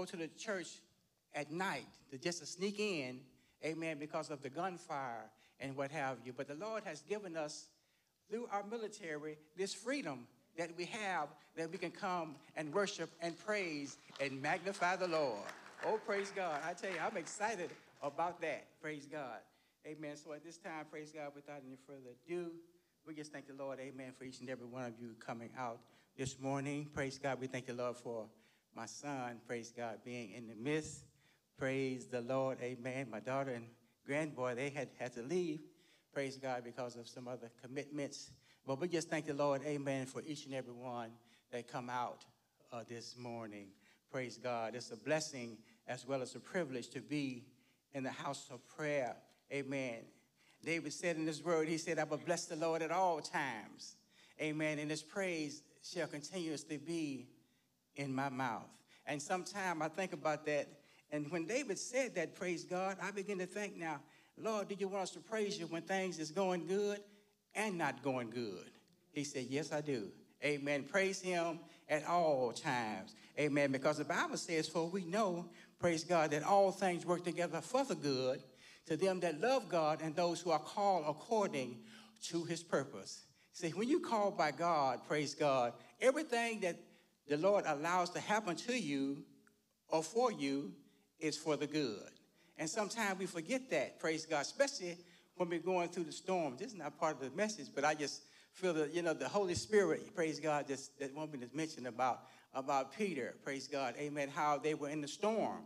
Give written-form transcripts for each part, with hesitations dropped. Go to the church at night to just to sneak in, amen, because of the gunfire and what have you. But the Lord has given us, through our military, this freedom that we have, that we can come and worship and praise and magnify the Lord. Oh, praise God. I tell you, I'm excited about that. Praise God. Amen. So at this time, praise God, without any further ado, we just thank the Lord, amen, for each and every one of you coming out this morning. Praise God. We thank the Lord for my son, praise God, being in the midst. Praise the Lord, amen. My daughter and grandboy, they had to leave, praise God, because of some other commitments. But we just thank the Lord, amen, for each and every one that come out this morning. Praise God. It's a blessing as well as a privilege to be in the house of prayer. Amen. David said in his word, he said, I will bless the Lord at all times. Amen. And his praise shall continuously be in my mouth. And sometime I think about that. And when David said that, praise God, I begin to think now, Lord, do you want us to praise you when things is going good and not going good? He said, yes, I do. Amen. Praise him at all times. Amen. Because the Bible says, for we know, praise God, that all things work together for the good to them that love God and those who are called according to his purpose. See, when you call by God, praise God, everything that the Lord allows to happen to you or for you is for the good. And sometimes we forget that, praise God, especially when we're going through the storm. This is not part of the message, but I just feel that, you know, the Holy Spirit, praise God, just that one thing that's mentioned about Peter, praise God, amen, how they were in the storm.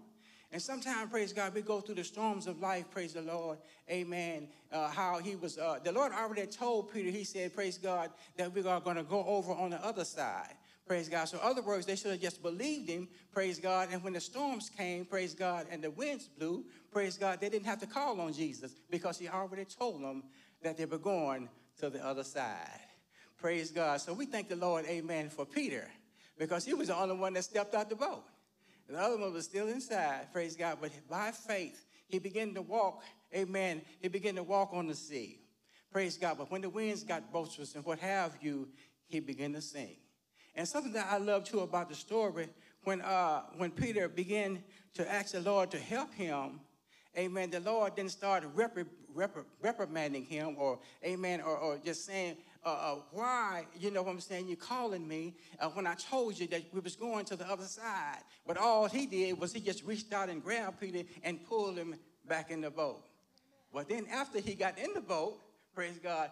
And sometimes, praise God, we go through the storms of life, praise the Lord, amen, how he was, the Lord already told Peter, he said, praise God, that we are going to go over on the other side, praise God. So in other words, they should have just believed him, praise God, and when the storms came, praise God, and the winds blew, praise God, they didn't have to call on Jesus because he already told them that they were going to the other side, praise God. So we thank the Lord, amen, for Peter because he was the only one that stepped out the boat. The other one was still inside, praise God. But by faith, he began to walk, amen. He began to walk on the sea, praise God. But when the winds got boisterous and what have you, he began to sing. And something that I love, too, about the story, when Peter began to ask the Lord to help him, amen, the Lord didn't start reprimanding him or, amen, or just saying, why, you know what I'm saying, you calling me when I told you that we was going to the other side. But all he did was he just reached out and grabbed Peter and pulled him back in the boat. But then after he got in the boat, praise God,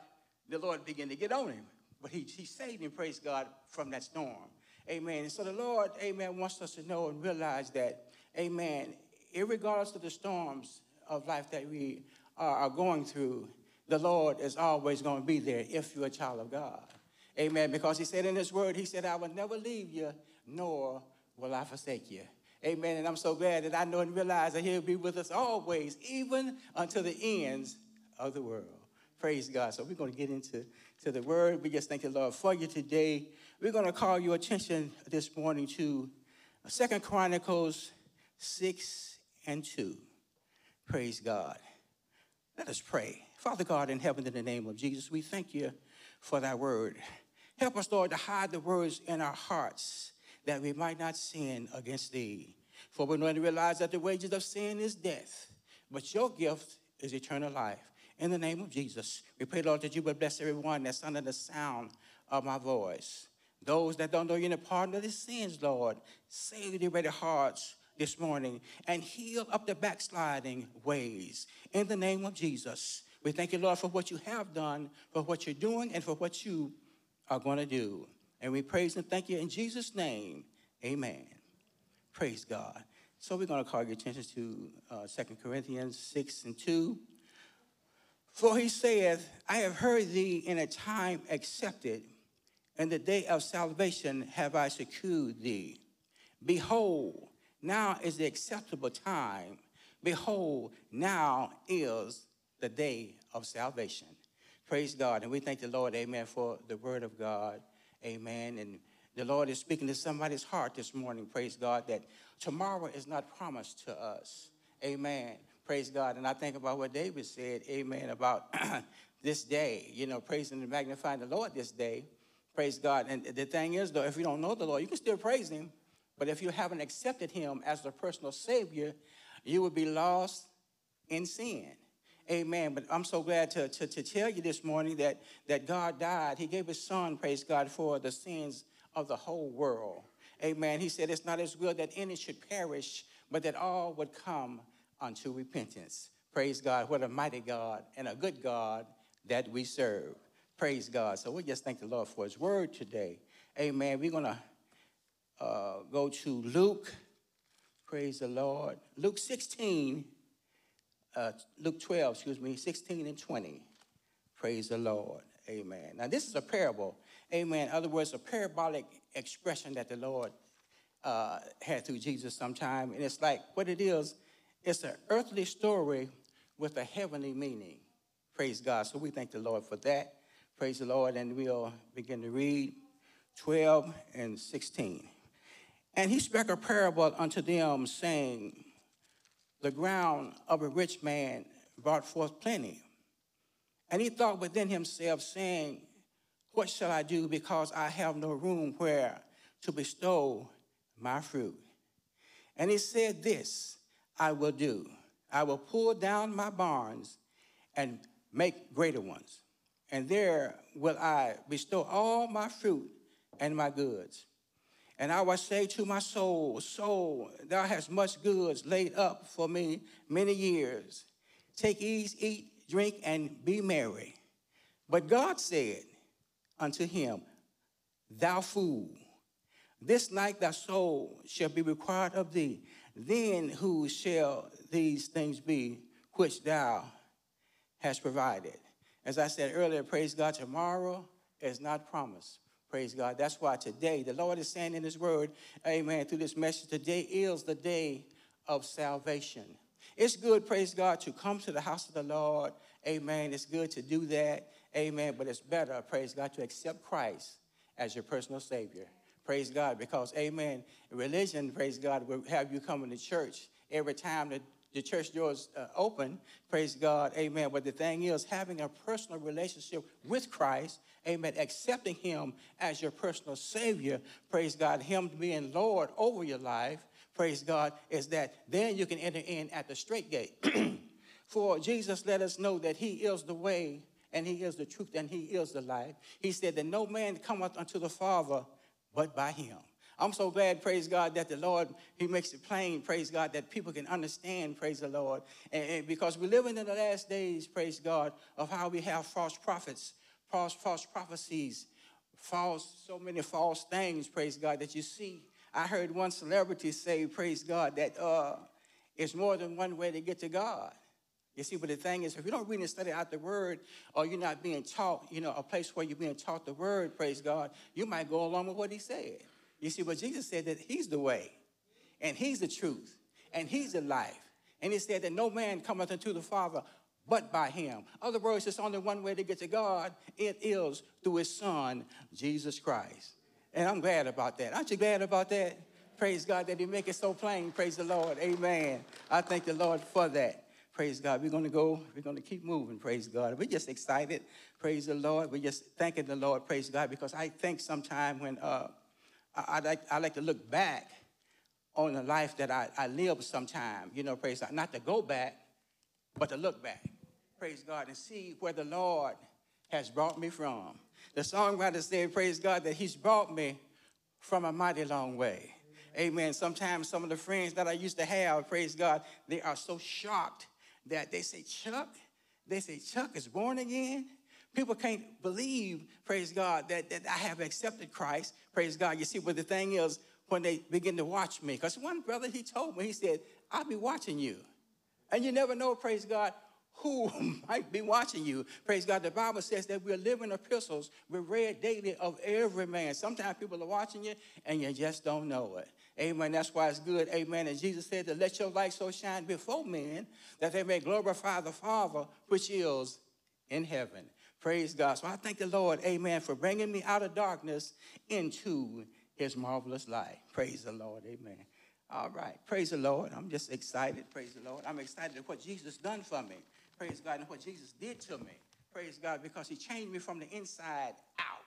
the Lord began to get on him. But he saved him, praise God, from that storm. Amen. And so the Lord, amen, wants us to know and realize that, amen, irregardless of the storms of life that we are going through, the Lord is always going to be there if you're a child of God. Amen. Because he said in his word, he said, I will never leave you, nor will I forsake you. Amen. And I'm so glad that I know and realize that he'll be with us always, even until the ends of the world. Praise God. So we're going to get into the word. We just thank the Lord for you today. We're going to call your attention this morning to 2 Chronicles 6:2. Praise God. Let us pray. Father God in heaven, in the name of Jesus, we thank you for thy word. Help us, Lord, to hide the words in our hearts that we might not sin against thee. For we know and realize that the wages of sin is death, but your gift is eternal life. In the name of Jesus, we pray, Lord, that you will bless everyone that's under the sound of my voice. Those that don't know you in the pardon of their sins, Lord, save their ready hearts this morning and heal up the backsliding ways. In the name of Jesus, we thank you, Lord, for what you have done, for what you're doing, and for what you are going to do. And we praise and thank you in Jesus' name. Amen. Praise God. So we're going to call your attention to 2 Corinthians 6:2. For he saith, I have heard thee in a time accepted, and the day of salvation have I secured thee. Behold, now is the acceptable time. Behold, now is the day of salvation. Praise God. And we thank the Lord, amen, for the word of God. Amen. And the Lord is speaking to somebody's heart this morning, praise God, that tomorrow is not promised to us. Amen. Praise God. And I think about what David said, amen, about this day, you know, praising and magnifying the Lord this day. Praise God. And the thing is, though, if you don't know the Lord, you can still praise him. But if you haven't accepted him as the personal Savior, you will be lost in sin. Amen. But I'm so glad to tell you this morning that God died. He gave his son, praise God, for the sins of the whole world. Amen. He said it's not his will that any should perish, but that all would come unto repentance. Praise God. What a mighty God and a good God that we serve. Praise God. So we just thank the Lord for his word today. Amen. We're going to go to Luke. Praise the Lord. Luke 16. Luke 12, excuse me, 16 and 20. Praise the Lord. Amen. Now, this is a parable. Amen. In other words, a parabolic expression that the Lord had through Jesus sometime. And it's like what it is, it's an earthly story with a heavenly meaning. Praise God. So we thank the Lord for that. Praise the Lord. And we'll begin to read 12 and 16. And he spake a parable unto them, saying, the ground of a rich man brought forth plenty. And he thought within himself, saying, what shall I do, because I have no room where to bestow my fruit? And he said, this I will do. I will pull down my barns and make greater ones. And there will I bestow all my fruit and my goods. And I will say to my soul, soul, thou hast much goods laid up for me many years. Take ease, eat, drink, and be merry. But God said unto him, thou fool, this night thy soul shall be required of thee. Then who shall these things be which thou hast provided? As I said earlier, praise God, tomorrow is not promised. Praise God. That's why today, the Lord is saying in his word, amen, through this message, today is the day of salvation. It's good, praise God, to come to the house of the Lord. Amen. It's good to do that. Amen. But it's better, praise God, to accept Christ as your personal Savior. Praise God. Because, amen, religion, praise God, will have you coming to church every time the church doors open, praise God, amen. But the thing is, having a personal relationship with Christ, amen, accepting him as your personal Savior, praise God, him being Lord over your life, praise God, is that then you can enter in at the straight gate. For Jesus let us know that he is the way, and he is the truth, and he is the life. He said that no man cometh unto the Father but by him. I'm so glad, praise God, that the Lord, he makes it plain, praise God, that people can understand, praise the Lord. And because we're living in the last days, praise God, of how we have false prophets, false prophecies, so many false things, praise God, that you see. I heard one celebrity say, praise God, that it's more than one way to get to God. You see, but the thing is, if you don't read and study out the word, or you're not being taught, you know, a place where you're being taught the word, praise God, you might go along with what he said. You see, but Jesus said that he's the way, and he's the truth, and he's the life. And he said that no man cometh unto the Father but by him. Other words, there's only one way to get to God. It is through his son, Jesus Christ. And I'm glad about that. Aren't you glad about that? Praise God that he make it so plain. Praise the Lord. Amen. I thank the Lord for that. Praise God. We're going to go. We're going to keep moving. Praise God. We're just excited. Praise the Lord. We're just thanking the Lord. Praise God. Because I think sometime when I like to look back on the life that I lived sometime, you know, praise God. Not to go back, but to look back, praise God, and see where the Lord has brought me from. The songwriter said, praise God, that he's brought me from a mighty long way. Amen. Sometimes some of the friends that I used to have, praise God, they are so shocked that they say, Chuck is born again. People can't believe, praise God, that I have accepted Christ. Praise God. You see, but the thing is, when they begin to watch me, because one brother, he told me, he said, I'll be watching you. And you never know, praise God, who might be watching you. Praise God. The Bible says that we're living epistles. We're read daily of every man. Sometimes people are watching you, and you just don't know it. Amen. That's why it's good. Amen. And Jesus said to let your light so shine before men that they may glorify the Father, which is in heaven. Praise God. So I thank the Lord, amen, for bringing me out of darkness into his marvelous light. Praise the Lord. Amen. All right. Praise the Lord. I'm just excited. Praise the Lord. I'm excited at what Jesus done for me. Praise God. And what Jesus did to me. Praise God. Because he changed me from the inside out.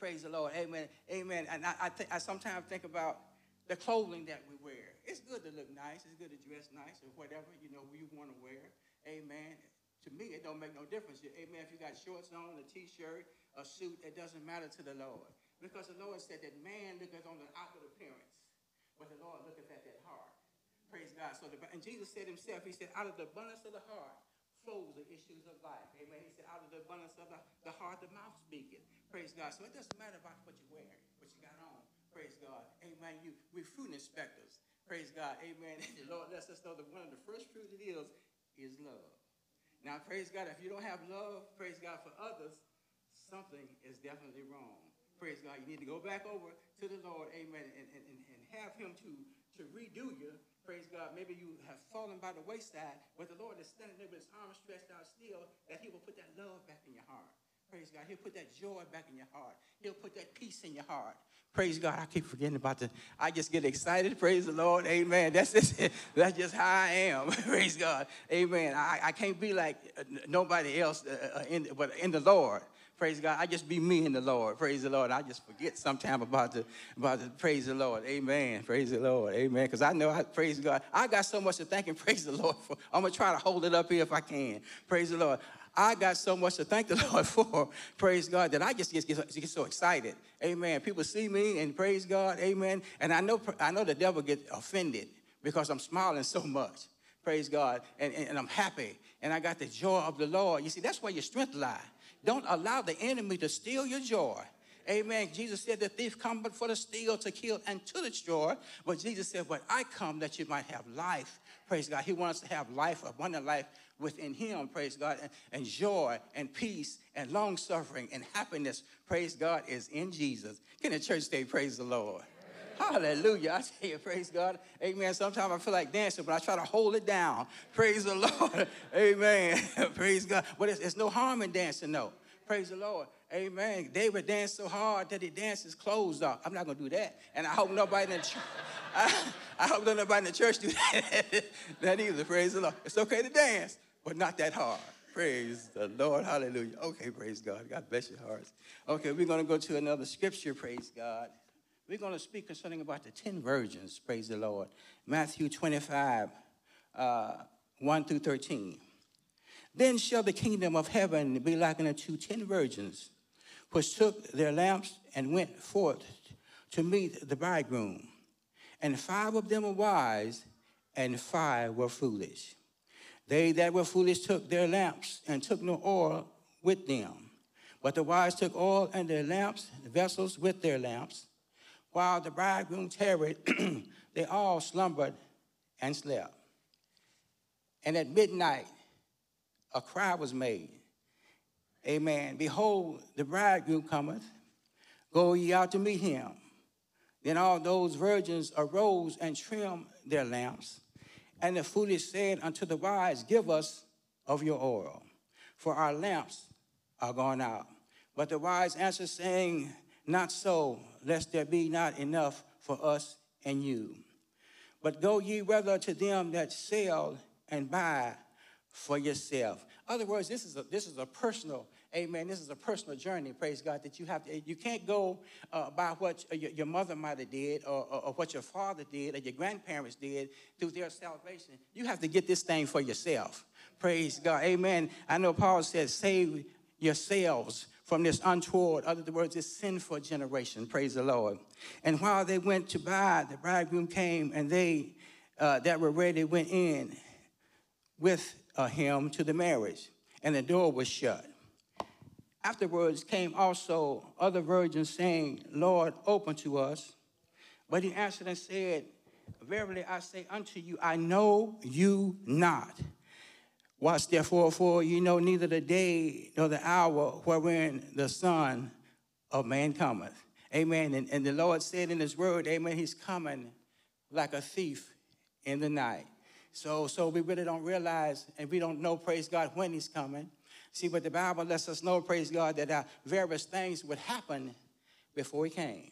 Praise the Lord. Amen. Amen. And I sometimes think about the clothing that we wear. It's good to look nice. It's good to dress nice or whatever, you know, you want to wear. Amen. To me, it don't make no difference. Amen. If you got shorts on, a T-shirt, a suit, it doesn't matter to the Lord. Because the Lord said that man looketh on the outward appearance, but the Lord looketh at that heart. Praise God. So and Jesus said himself, he said, out of the abundance of the heart flows the issues of life. Amen. He said, out of the abundance of the heart, the mouth speaketh. Praise God. So it doesn't matter about what you're wearing, what you got on. Praise God. Amen. We're fruit inspectors. Praise God. Amen. The Lord lets us know that one of the first fruit it is love. Now, praise God, if you don't have love, praise God, for others, something is definitely wrong. Praise God. You need to go back over to the Lord, amen, and have him to redo you. Praise God. Maybe you have fallen by the wayside, but the Lord is standing there with his arms stretched out still, that he will put that love back in your heart. Praise God. He'll put that joy back in your heart. He'll put that peace in your heart. Praise God. I keep forgetting about the, I just get excited. Praise the Lord. Amen. That's just how I am. Praise God. Amen. I can't be like nobody else but in the Lord. Praise God. I just be me in the Lord. Praise the Lord. I just forget sometimes about the praise the Lord. Amen. Praise the Lord. Amen. Because I know, praise God, I got so much to thank and praise the Lord for. I'm going to try to hold it up here if I can. Praise the Lord. I got so much to thank the Lord for, praise God, that I just get so excited. Amen. People see me and praise God. Amen. And I know the devil gets offended because I'm smiling so much. Praise God. And I'm happy. And I got the joy of the Lord. You see, that's where your strength lies. Don't allow the enemy to steal your joy. Amen. Jesus said the thief come but for to steal, to kill, and to destroy. But Jesus said, but I come that you might have life. Praise God. He wants to have life, abundant life within him. Praise God. And joy and peace and long suffering and happiness. Praise God is in Jesus. Can the church say praise the Lord? Hallelujah. I tell you, praise God. Amen. Sometimes I feel like dancing, but I try to hold it down. Praise the Lord. Amen. Praise God. But it's no harm in dancing, though. Praise the Lord. Amen. David danced so hard that he danced his clothes off. I'm not going to do that. And I hope nobody in the church, I hope nobody in the church do that either. Praise the Lord. It's okay to dance, but not that hard. Praise the Lord. Hallelujah. Okay, praise God. God bless your hearts. Okay, we're going to go to another scripture. Praise God. We're going to speak concerning about the 10 virgins, praise the Lord. Matthew 25, 1 through 13. Then shall the kingdom of heaven be likened unto 10 virgins, which took their lamps and went forth to meet the bridegroom. And 5 of them were wise, and 5 were foolish. They that were foolish took their lamps and took no oil with them. But the wise took oil and their lamps, vessels with their lamps. While the bridegroom tarried, they all slumbered and slept. And at midnight, a cry was made. Amen. Behold, the bridegroom cometh. Go ye out to meet him. Then all those virgins arose and trimmed their lamps. And the foolish said unto the wise, give us of your oil, for our lamps are gone out. But the wise answered, saying, not so, lest there be not enough for us and you. But go ye rather to them that sell and buy for yourself. In other words, this is a personal, amen, this is a personal journey, praise God, that you have to, you can't go by what your mother might have did or what your father did or your grandparents did through their salvation. You have to get this thing for yourself. Praise God. Amen. I know Paul says, save yourselves from this untoward, other words, this sinful generation, praise the Lord. And while they went to buy, the bridegroom came, and they that were ready went in with him to the marriage, and the door was shut. Afterwards came also other virgins, saying, Lord, open to us. But he answered and said, verily I say unto you, I know you not. Watch therefore, for you know neither the day nor the hour wherein the Son of Man cometh. Amen. And the Lord said in his word, amen, he's coming like a thief in the night. So we really don't realize and we don't know, praise God, when he's coming. See, but the Bible lets us know, praise God, that various things would happen before he came.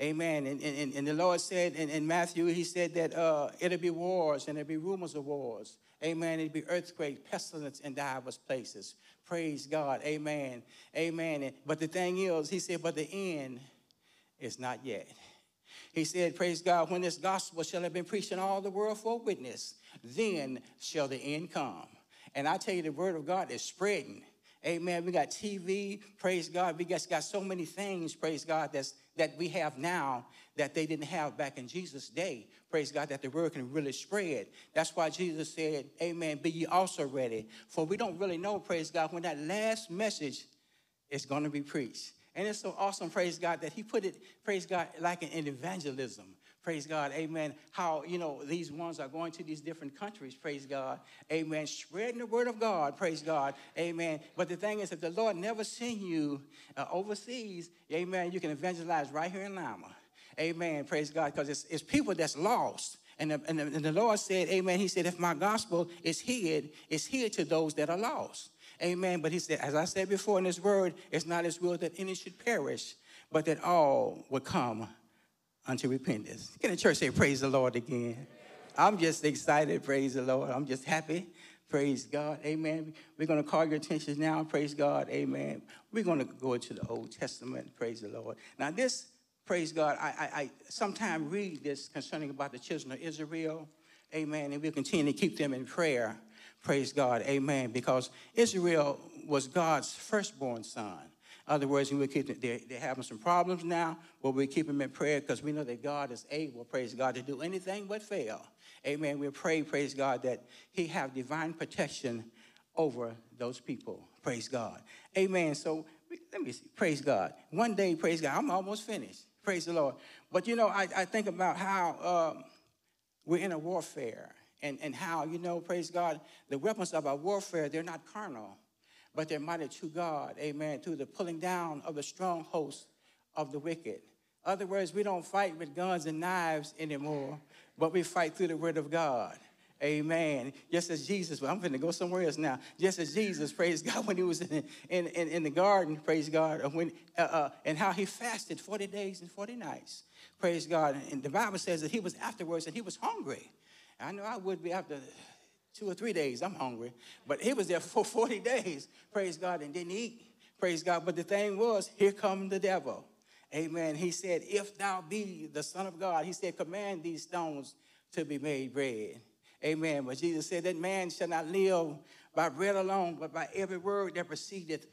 Amen. And the Lord said in Matthew, he said that it'll be wars and there'll be rumors of wars. Amen. It'll be earthquake, pestilence, and divers places. Praise God. Amen. Amen. But the thing is, he said, but the end is not yet. He said, praise God, when this gospel shall have been preached in all the world for a witness, then shall the end come. And I tell you, the word of God is spreading. Amen. We got TV, praise God. We just got so many things, praise God, that we have now that they didn't have back in Jesus' day. Praise God, that the word can really spread. That's why Jesus said, amen, be ye also ready. For we don't really know, praise God, when that last message is going to be preached. And it's so awesome, praise God, that he put it, praise God, like in evangelism. Praise God, amen, how, you know, these ones are going to these different countries, praise God, amen, spreading the word of God, praise God, amen. But the thing is, if the Lord never sent you overseas, amen, you can evangelize right here in Lima, amen, praise God, because it's people that's lost. And the Lord said, amen, he said, if my gospel is hid, it's hid to those that are lost, amen. But he said, as I said before in his word, it's not his will that any should perish, but that all would come unto repentance. Can the church say praise the Lord again? I'm just excited, praise the Lord. I'm just happy, praise God, amen. We're going to call your attention now, praise God, amen. We're going to go into the Old Testament, praise the Lord. Now this, praise God, I sometimes read this concerning about the children of Israel, amen, and we'll continue to keep them in prayer, praise God, amen, because Israel was God's firstborn son. In other words, they're having some problems now, but we keep them in prayer because we know that God is able, praise God, to do anything but fail. Amen. We pray, praise God, that he have divine protection over those people. Praise God. Amen. So let me see. Praise God. One day, praise God, I'm almost finished. Praise the Lord. But, you know, I think about how we're in a warfare and how, you know, praise God, the weapons of our warfare, they're not carnal, but they're mighty to God, amen, through the pulling down of the strong host of the wicked. In other words, we don't fight with guns and knives anymore, but we fight through the word of God, amen. Just as Jesus, well, I'm going to go somewhere else now. Just as Jesus, praise God, when he was in the garden, praise God, and how he fasted 40 days and 40 nights, praise God. And the Bible says that he was afterwards and he was hungry. I know I would be after 2 or 3 days, I'm hungry. But he was there for 40 days, praise God, and didn't eat, praise God. But the thing was, here come the devil, amen. He said, if thou be the Son of God, he said, command these stones to be made bread, amen. But Jesus said that man shall not live by bread alone, but by every word that proceedeth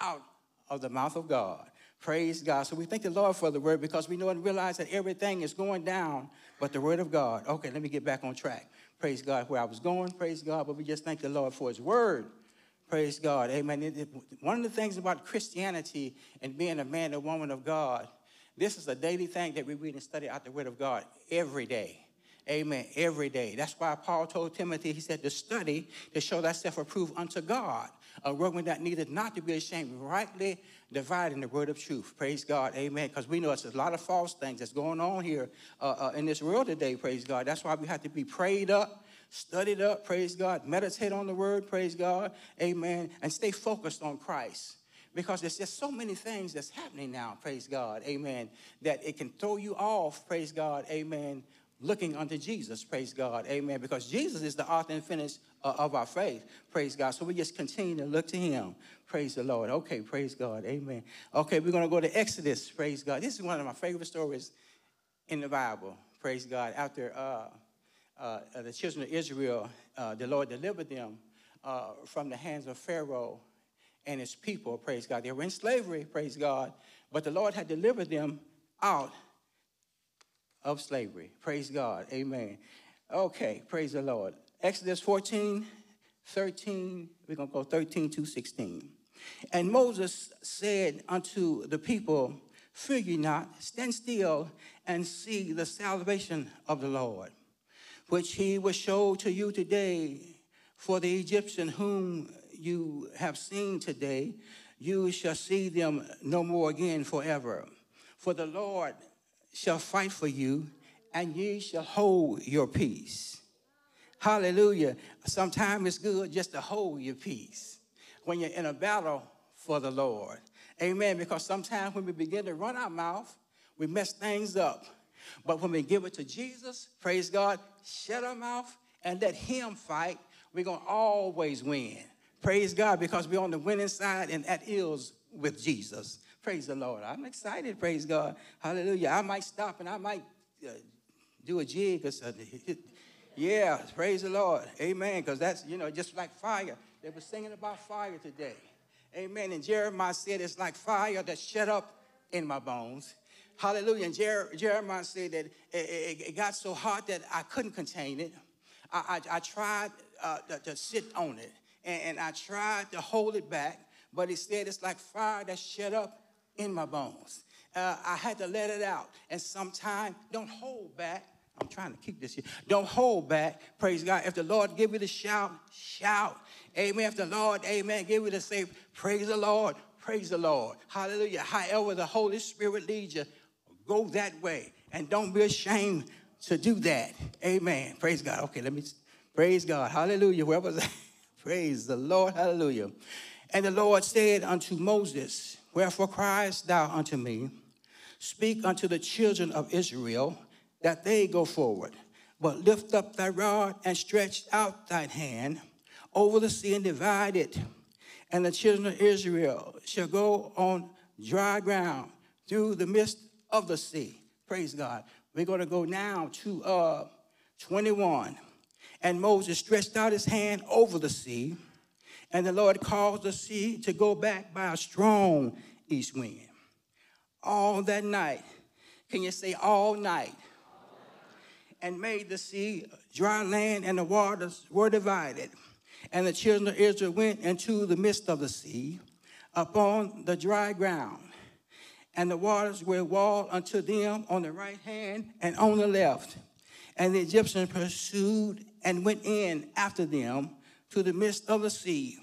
out of the mouth of God. Praise God. So we thank the Lord for the word because we know and realize that everything is going down but the word of God. Okay, let me get back on track. Praise God, where I was going, praise God, but we just thank the Lord for his word. Praise God, amen. One of the things about Christianity and being a man or woman of God, this is a daily thing that we read and study out the word of God every day. Amen, every day. That's why Paul told Timothy, he said, to study, to show thyself approved unto God, a workman that needeth not to be ashamed, rightly dividing the word of truth. Praise God, amen, because we know it's a lot of false things that's going on here in this world today, praise God. That's why we have to be prayed up, studied up, praise God, meditate on the word, praise God, amen, and stay focused on Christ. Because there's just so many things that's happening now, praise God, amen, that it can throw you off, praise God, amen, looking unto Jesus, praise God, amen, because Jesus is the author and finish of our faith, praise God. So we just continue to look to him, praise the Lord. Okay, praise God, amen. Okay, we're going to go to Exodus, praise God. This is one of my favorite stories in the Bible, praise God. After the children of Israel, the Lord delivered them from the hands of Pharaoh and his people, praise God. They were in slavery, praise God, but the Lord had delivered them out of slavery. Praise God. Amen. Okay. Praise the Lord. Exodus 14, 13. We're going to go 13 to 16. And Moses said unto the people, fear ye not, stand still and see the salvation of the Lord, which he will show to you today. For the Egyptian whom you have seen today, you shall see them no more again forever. For the Lord shall fight for you, and ye shall hold your peace. Hallelujah. Sometimes it's good just to hold your peace when you're in a battle for the Lord. Amen. Because sometimes when we begin to run our mouth, we mess things up. But when we give it to Jesus, praise God, shut our mouth and let him fight, we're going to always win. Praise God, because we're on the winning side, and that is with Jesus. Praise the Lord. I'm excited. Praise God. Hallelujah. I might stop and I might do a jig or something. Yeah. Praise the Lord. Amen. Because that's, you know, just like fire. They were singing about fire today. Amen. And Jeremiah said, it's like fire that shut up in my bones. Hallelujah. And Jeremiah said that it got so hot that I couldn't contain it. I tried to sit on it, and I tried to hold it back, but he said it's like fire that shut up in my bones. I had to let it out, and sometimes don't hold back. I'm trying to keep this here. Don't hold back. Praise God. If the Lord give you the shout, shout. Amen. If the Lord, amen, give you the say, praise the Lord, praise the Lord. Hallelujah. However the Holy Spirit leads you, go that way, and don't be ashamed to do that. Amen. Praise God. Okay, let me, praise God. Hallelujah. Where was I? Praise the Lord. Hallelujah. And the Lord said unto Moses, wherefore criest thou unto me? Speak unto the children of Israel, that they go forward. But lift up thy rod and stretch out thine hand over the sea and divide it. And the children of Israel shall go on dry ground through the midst of the sea. Praise God. We're going to go now to 21. And Moses stretched out his hand over the sea, and the Lord caused the sea to go back by a strong east wind. All that night, can you say all night? And made the sea dry land, and the waters were divided. And the children of Israel went into the midst of the sea upon the dry ground. And the waters were walled unto them on the right hand and on the left. And the Egyptians pursued and went in after them to the midst of the sea,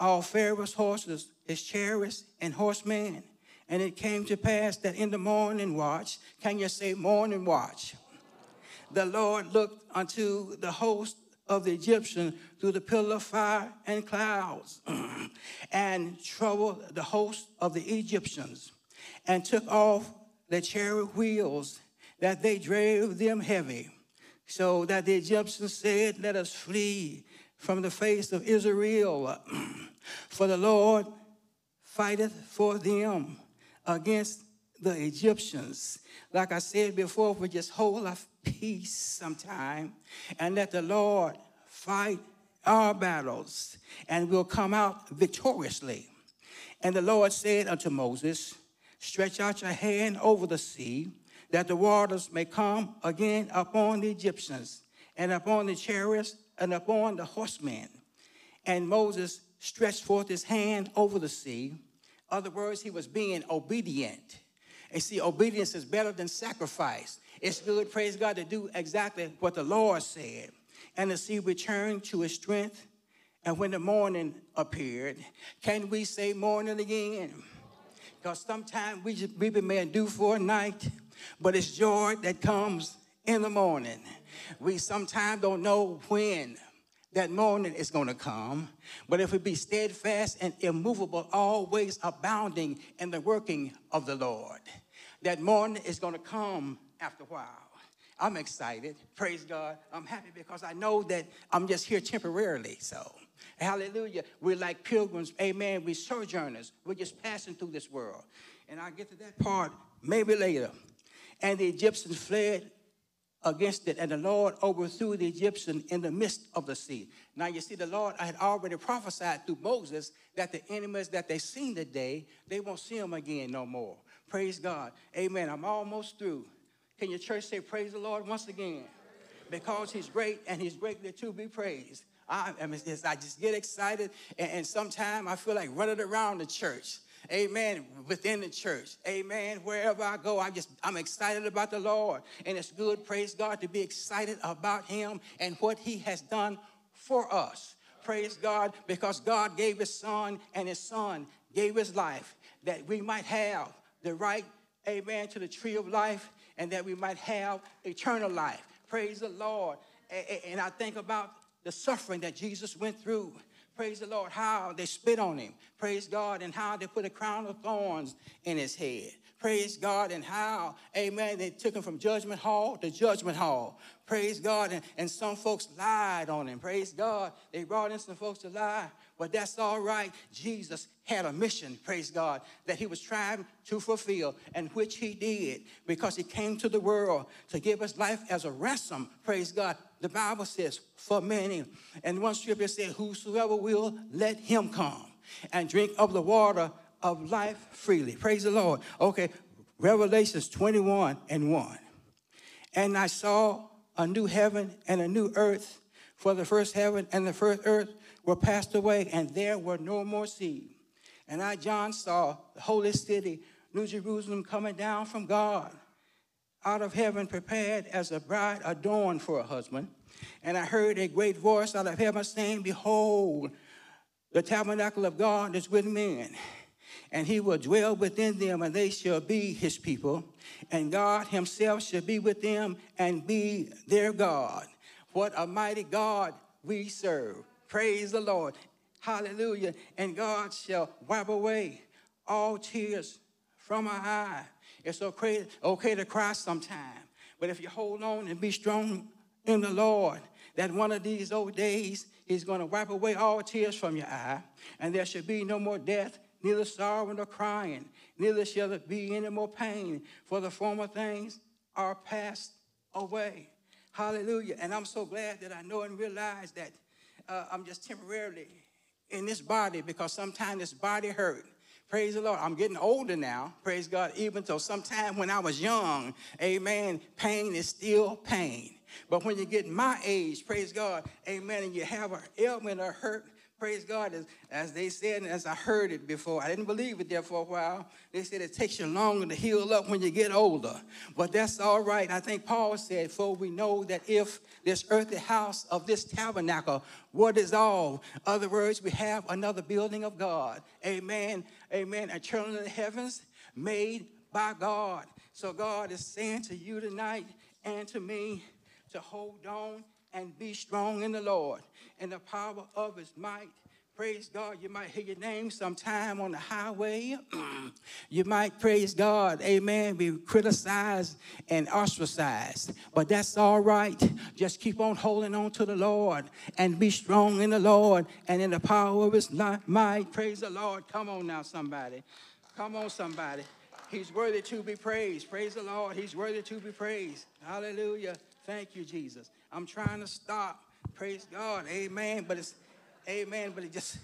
all Pharaoh's horses, his chariots, and horsemen. And it came to pass that in the morning watch, can you say morning watch? The Lord looked unto the host of the Egyptians through the pillar of fire and clouds, and troubled the host of the Egyptians, and took off the chariot wheels, that they drave them heavy. So that the Egyptians said, let us flee from the face of Israel, for the Lord fighteth for them against the Egyptians. Like I said before, we just hold our peace sometime and let the Lord fight our battles, and we'll come out victoriously. And the Lord said unto Moses, stretch out your hand over the sea, that the waters may come again upon the Egyptians, and upon the chariots, and upon the horsemen. And Moses stretched forth his hand over the sea. In other words, he was being obedient. And see, obedience is better than sacrifice. It's good, praise God, to do exactly what the Lord said. And the sea returned to its strength. And when the morning appeared, can we say morning again? Because sometimes we may do for a night, but it's joy that comes in the morning. We sometimes don't know when that morning is going to come, but if we be steadfast and immovable, always abounding in the working of the Lord, that morning is going to come after a while. I'm excited. Praise God. I'm happy because I know that I'm just here temporarily. So, hallelujah. We're like pilgrims. Amen. We're sojourners. We're just passing through this world. And I'll get to that part maybe later. And the Egyptians fled against it, and the Lord overthrew the Egyptians in the midst of the sea. Now, you see, the Lord had already prophesied through Moses that the enemies that they seen today, they won't see them again no more. Praise God. Amen. I'm almost through. Can your church say praise the Lord once again? Because he's great, and he's greatly to be praised. I just get excited, and sometimes I feel like running around the church. Amen. Within the church. Amen. Wherever I go, I'm excited about the Lord. And it's good, praise God, to be excited about him and what he has done for us. Praise God, because God gave his son, and his son gave his life, that we might have the right, amen, to the tree of life, and that we might have eternal life. Praise the Lord. And I think about the suffering that Jesus went through. Praise the Lord, how they spit on him. Praise God, and how they put a crown of thorns in his head. Praise God, and how, amen, they took him from judgment hall to judgment hall. Praise God. And some folks lied on him. Praise God. They brought in some folks to lie. But that's all right. Jesus had a mission, praise God, that he was trying to fulfill, and which he did, because he came to the world to give us life as a ransom, praise God. The Bible says, for many. And one scripture said, whosoever will, let him come and drink of the water of life freely. Praise the Lord. Okay, Revelations 21:1. And I saw a new heaven and a new earth, for the first heaven and the first earth were passed away, and there were no more sea. And I, John, saw the holy city, New Jerusalem, coming down from God, out of heaven, prepared as a bride adorned for a husband. And I heard a great voice out of heaven saying, behold, the tabernacle of God is with men, and he will dwell within them, and they shall be his people. And God himself shall be with them and be their God. What a mighty God we serve. Praise the Lord. Hallelujah. And God shall wipe away all tears from our eyes. It's okay to cry sometime, but if you hold on and be strong in the Lord, that one of these old days, he's going to wipe away all tears from your eye, and there shall be no more death, neither sorrow nor crying, neither shall there be any more pain, for the former things are passed away. Hallelujah. And I'm so glad that I know and realize that I'm just temporarily in this body, because sometimes this body hurt. Praise the Lord. I'm getting older now, praise God, even though sometime when I was young, amen, pain is still pain. But when you get my age, praise God, amen, and you have an ailment or hurt, praise God, as they said, and as I heard it before, I didn't believe it there for a while. They said it takes you longer to heal up when you get older. But that's all right. I think Paul said, for we know that if this earthly house of this tabernacle were dissolved, other words, we have another building of God. Amen. Amen. Eternal in the heavens, made by God. So God is saying to you tonight and to me to hold on and be strong in the Lord and the power of his might. Praise God. You might hear your name sometime on the highway. You might, praise God, amen, be criticized and ostracized. But that's all right. Just keep on holding on to the Lord and be strong in the Lord and in the power of his might. Praise the Lord. Come on now, somebody. Come on, somebody. He's worthy to be praised. Praise the Lord. He's worthy to be praised. Hallelujah. Thank you, Jesus. I'm trying to stop. Praise God. Amen. But it's, amen, but it just,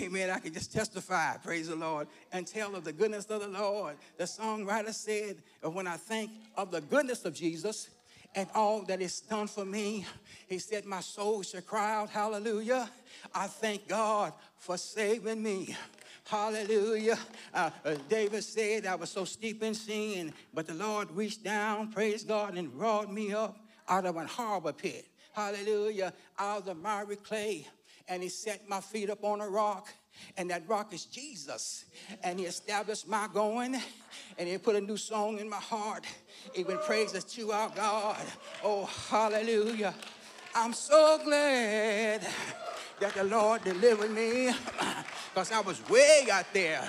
amen, I can just testify, praise the Lord, and tell of the goodness of the Lord. The songwriter said, when I think of the goodness of Jesus and all that is done for me, he said, my soul shall cry out, hallelujah. I thank God for saving me. Hallelujah. David said, I was so steep in sin, but the Lord reached down, praise God, and brought me up out of an harbor pit. Hallelujah. Out of the miry clay. And he set my feet up on a rock. And that rock is Jesus. And he established my going. And he put a new song in my heart. Even praises to our God. Oh, hallelujah. I'm so glad that the Lord delivered me. Because I was way out there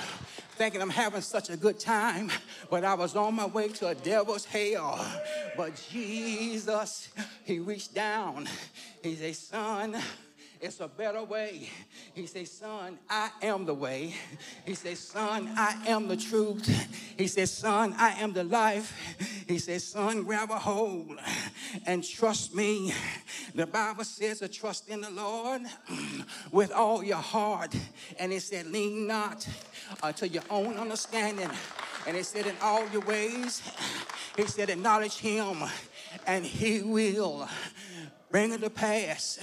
thinking I'm having such a good time, but I was on my way to a devil's hell. But Jesus, he reached down. He said, son, it's a better way. He says, son, I am the way. He says, son, I am the truth. He says, son, I am the life. He says, son, grab a hold and trust me. The Bible says to trust in the Lord with all your heart. And it said, lean not to your own understanding. And it said, in all your ways, he said, acknowledge him and he will bring it to pass.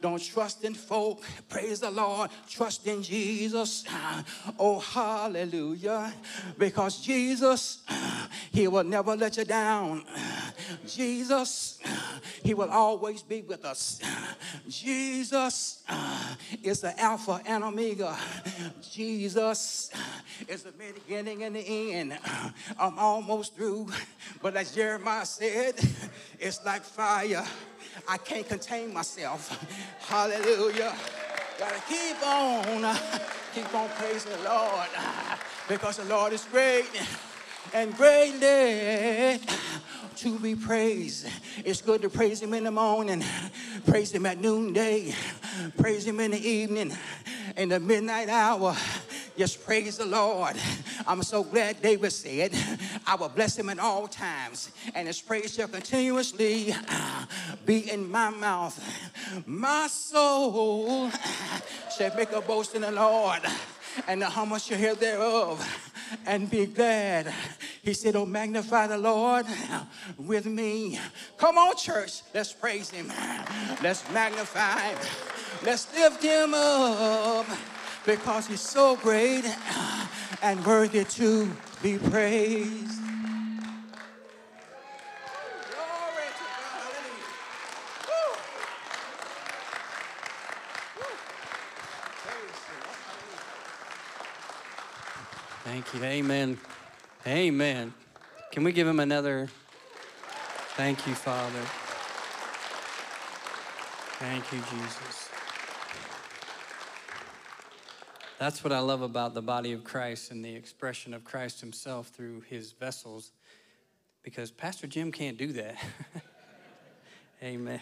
Don't trust in folk. Praise the Lord. Trust in Jesus. Oh, hallelujah. Because Jesus, he will never let you down. Jesus, he will always be with us. Jesus is the Alpha and Omega. Jesus is the beginning and the end. I'm almost through. But as Jeremiah said, it's like fire. I can't contain myself. Hallelujah. Gotta keep on praising the Lord, because the Lord is great and greatly to be praised. It's good to praise him in the morning, praise him at noonday, praise him in the evening, in the midnight hour. Just praise the Lord. I'm so glad David said, I will bless him at all times, and his praise shall continuously be in my mouth. My soul shall make a boast in the Lord, and the humble shall hear thereof and be glad. He said, oh, magnify the Lord with me. Come on, church. Let's praise him. Let's magnify him. Let's lift him up, because he's so great and worthy to be praised. Glory to God. Woo. Woo. Thank you. Amen. Amen. Can we give him another? Thank you, Father. Thank you, Jesus. That's what I love about the body of Christ and the expression of Christ himself through his vessels, because Pastor Jim can't do that. Amen.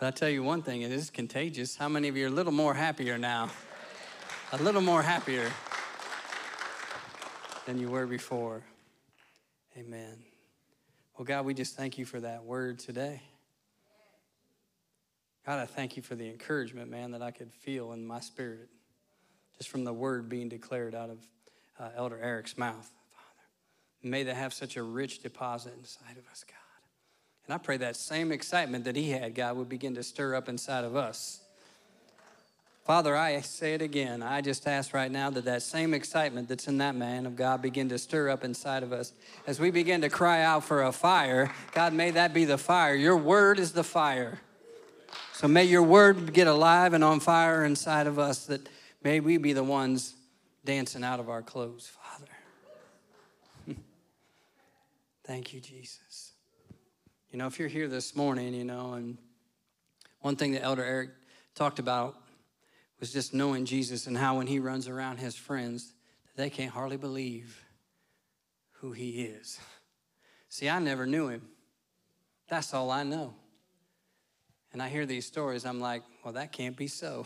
But I tell you one thing, it is contagious. How many of you are a little more happier now? A little more happier than you were before. Amen. Well, God, we just thank you for that word today. God, I thank you for the encouragement, man, that I could feel in my spirit, just from the word being declared out of Elder Arrick's mouth, Father. May they have such a rich deposit inside of us, God. And I pray that same excitement that he had, God, would begin to stir up inside of us. Father, I say it again. I just ask right now that that same excitement that's in that man of God begin to stir up inside of us. As we begin to cry out for a fire, God, may that be the fire. Your word is the fire. So may your word get alive and on fire inside of us, that may we be the ones dancing out of our clothes, Father. Thank you, Jesus. You know, if you're here this morning, you know, and one thing that Elder Arrick talked about was just knowing Jesus, and how when he runs around his friends, they can't hardly believe who he is. See, I never knew him. That's all I know. And I hear these stories, I'm like, well, that can't be so.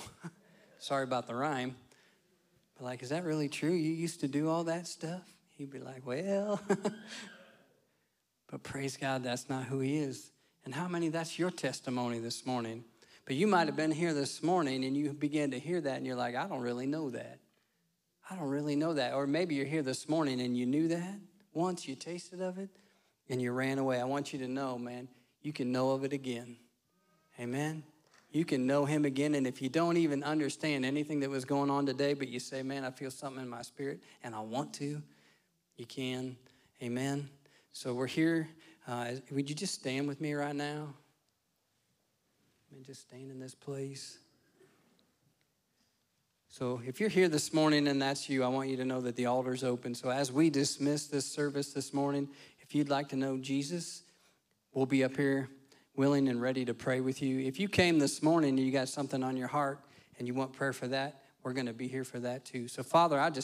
Sorry about the rhyme. But like, is that really true? You used to do all that stuff? He'd be like, well. But praise God, that's not who he is. And how many, that's your testimony this morning. But you might have been here this morning and you began to hear that and you're like, I don't really know that. I don't really know that. Or maybe you're here this morning and you knew that once, you tasted of it, and you ran away. I want you to know, man, you can know of it again. Amen. You can know him again, and if you don't even understand anything that was going on today, but you say, man, I feel something in my spirit, and I want to, you can. Amen. So we're here. Would you just stand with me right now? Let me just stand in this place. So if you're here this morning and that's you, I want you to know that the altar's open. So as we dismiss this service this morning, if you'd like to know Jesus, we'll be up here, willing and ready to pray with you. If you came this morning and you got something on your heart and you want prayer for that, we're going to be here for that too. So, Father, I just